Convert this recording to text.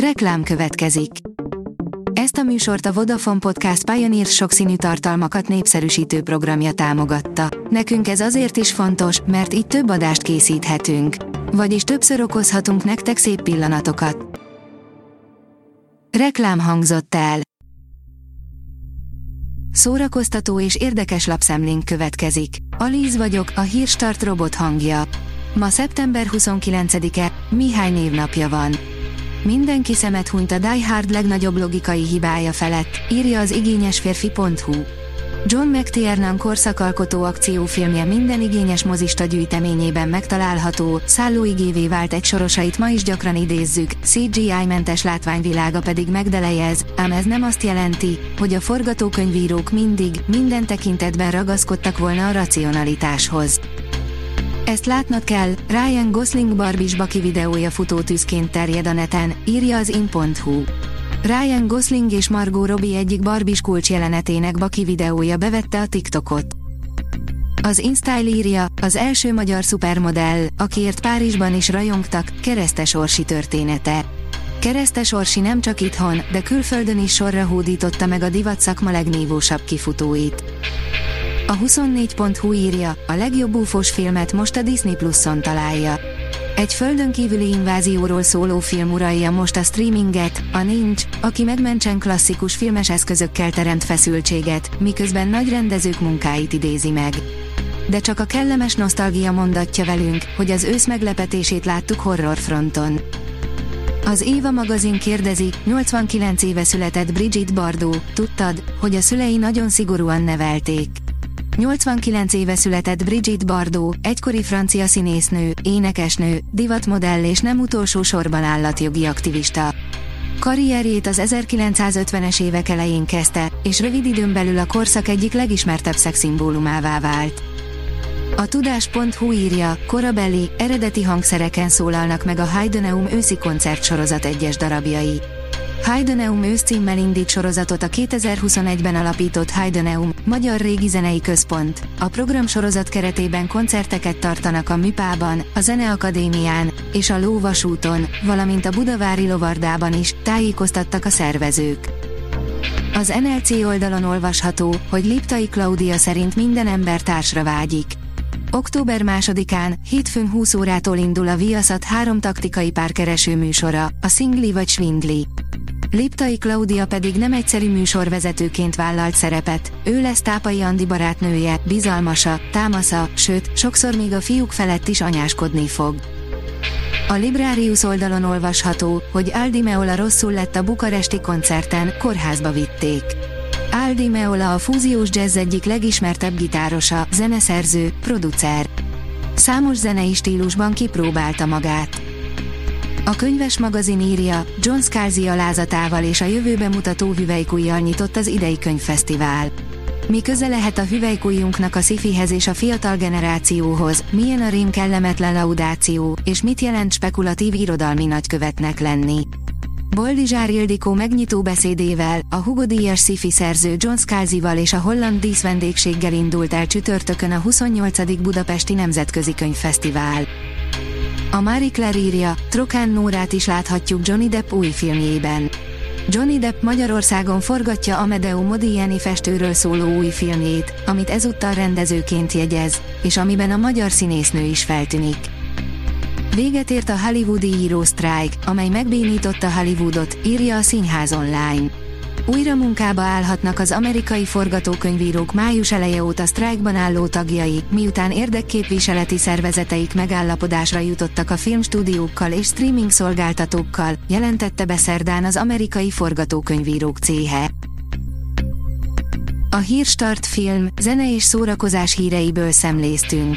Reklám következik. Ezt a műsort a Vodafone Podcast Pioneers sokszínű tartalmakat népszerűsítő programja támogatta. Nekünk ez azért is fontos, mert így több adást készíthetünk. Vagyis többször okozhatunk nektek szép pillanatokat. Reklám hangzott el. Szórakoztató és érdekes lapszemlénk következik. Alíz vagyok, a Hírstart robot hangja. Ma szeptember 29-e, Mihály névnapja van. Mindenki szemet hunyt a Die Hard legnagyobb logikai hibája felett, írja az Igényesférfi.hu. John McTiernan korszakalkotó akciófilmje minden igényes mozista gyűjteményében megtalálható, szállóigévé vált egy sorosait ma is gyakran idézzük, CGI-mentes látványvilága pedig megdelejez, ám ez nem azt jelenti, hogy a forgatókönyvírók mindig, minden tekintetben ragaszkodtak volna a racionalitáshoz. Ezt látnod kell, Ryan Gosling Barbie baki videója futótűzként terjed a neten, írja az in.hu. Ryan Gosling és Margot Robbie egyik Barbie kulcsjelenetének baki videója bevette a TikTokot. Az InStyle írja, az első magyar szupermodell, akiért Párizsban is rajongtak, Keresztes Orsi története. Keresztes Orsi nem csak itthon, de külföldön is sorra hódította meg a divatszakma legnívósabb kifutóit. A 24.hu írja, a legjobb UFO-s filmet most a Disney Plus-on találja. Egy földön kívüli invázióról szóló film uralja most a streaminget, a Nincs, aki megmentsen klasszikus filmes eszközökkel teremt feszültséget, miközben nagy rendezők munkáit idézi meg. De csak a kellemes nosztalgia mondatja velünk, hogy az ősz meglepetését láttuk Horrorfronton. Az Éva magazin kérdezi, 89 éve született Brigitte Bardot, tudtad, hogy a szülei nagyon szigorúan nevelték. 89 éve született Brigitte Bardot, egykori francia színésznő, énekesnő, divatmodell és nem utolsó sorban állatjogi aktivista. Karrierjét az 1950-es évek elején kezdte, és rövid időn belül a korszak egyik legismertebb szexszimbólumává vált. A tudás.hu írja, korabeli, eredeti hangszereken szólalnak meg a Heideneum őszi koncertsorozat egyes darabjai. Heideneum ősz címmel indít sorozatot a 2021-ben alapított Heideneum, Magyar Régi Zenei Központ. A programsorozat keretében koncerteket tartanak a Műpában, a Zeneakadémián és a Lóvasúton, valamint a Budavári Lovardában is, tájékoztattak a szervezők. Az NLC oldalon olvasható, hogy Liptai Claudia szerint minden ember társra vágyik. Október 2-án, hétfőn 20 órától indul a Viasat 3 taktikai párkereső műsora, a Singli vagy Swingli. Liptai Claudia pedig nem egyszerű műsorvezetőként vállalt szerepet, ő lesz Tápai Andi barátnője, bizalmasa, támasza, sőt, sokszor még a fiúk felett is anyáskodni fog. A Librarius oldalon olvasható, hogy Aldi Meola rosszul lett a bukaresti koncerten, kórházba vitték. Aldi Meola a fúziós jazz egyik legismertebb gitárosa, zeneszerző, producer. Számos zenei stílusban kipróbálta magát. A könyves magazin írja, John Scalzi alázatával és a jövőbe mutató hüvelykujjal nyitott az idei könyvfesztivál. Mi köze lehet a hüvelykujjunknak a szifihez és a fiatal generációhoz, milyen a rém kellemetlen laudáció, és mit jelent spekulatív irodalmi nagykövetnek lenni. Boldizsár Ildikó megnyitó beszédével, a Hugo-díjas sci-fi szerző John Scalzival és a holland díszvendégséggel indult el csütörtökön a 28. Budapesti Nemzetközi Könyvfesztivál. A Marie Claire írja, Trokán Nórát is láthatjuk Johnny Depp új filmjében. Johnny Depp Magyarországon forgatja Amedeo Modigliani festőről szóló új filmjét, amit ezúttal rendezőként jegyez, és amiben a magyar színésznő is feltűnik. Véget ért a hollywoodi írósztrájk, amely megbénította Hollywoodot, írja a Színház online. Újra munkába állhatnak az amerikai forgatókönyvírók május eleje óta sztrájkban álló tagjai, miután érdekképviseleti szervezeteik megállapodásra jutottak a filmstúdiókkal és streaming szolgáltatókkal, jelentette be szerdán az amerikai forgatókönyvírók céhe. A Hírstart film, zene és szórakozás híreiből szemléztünk.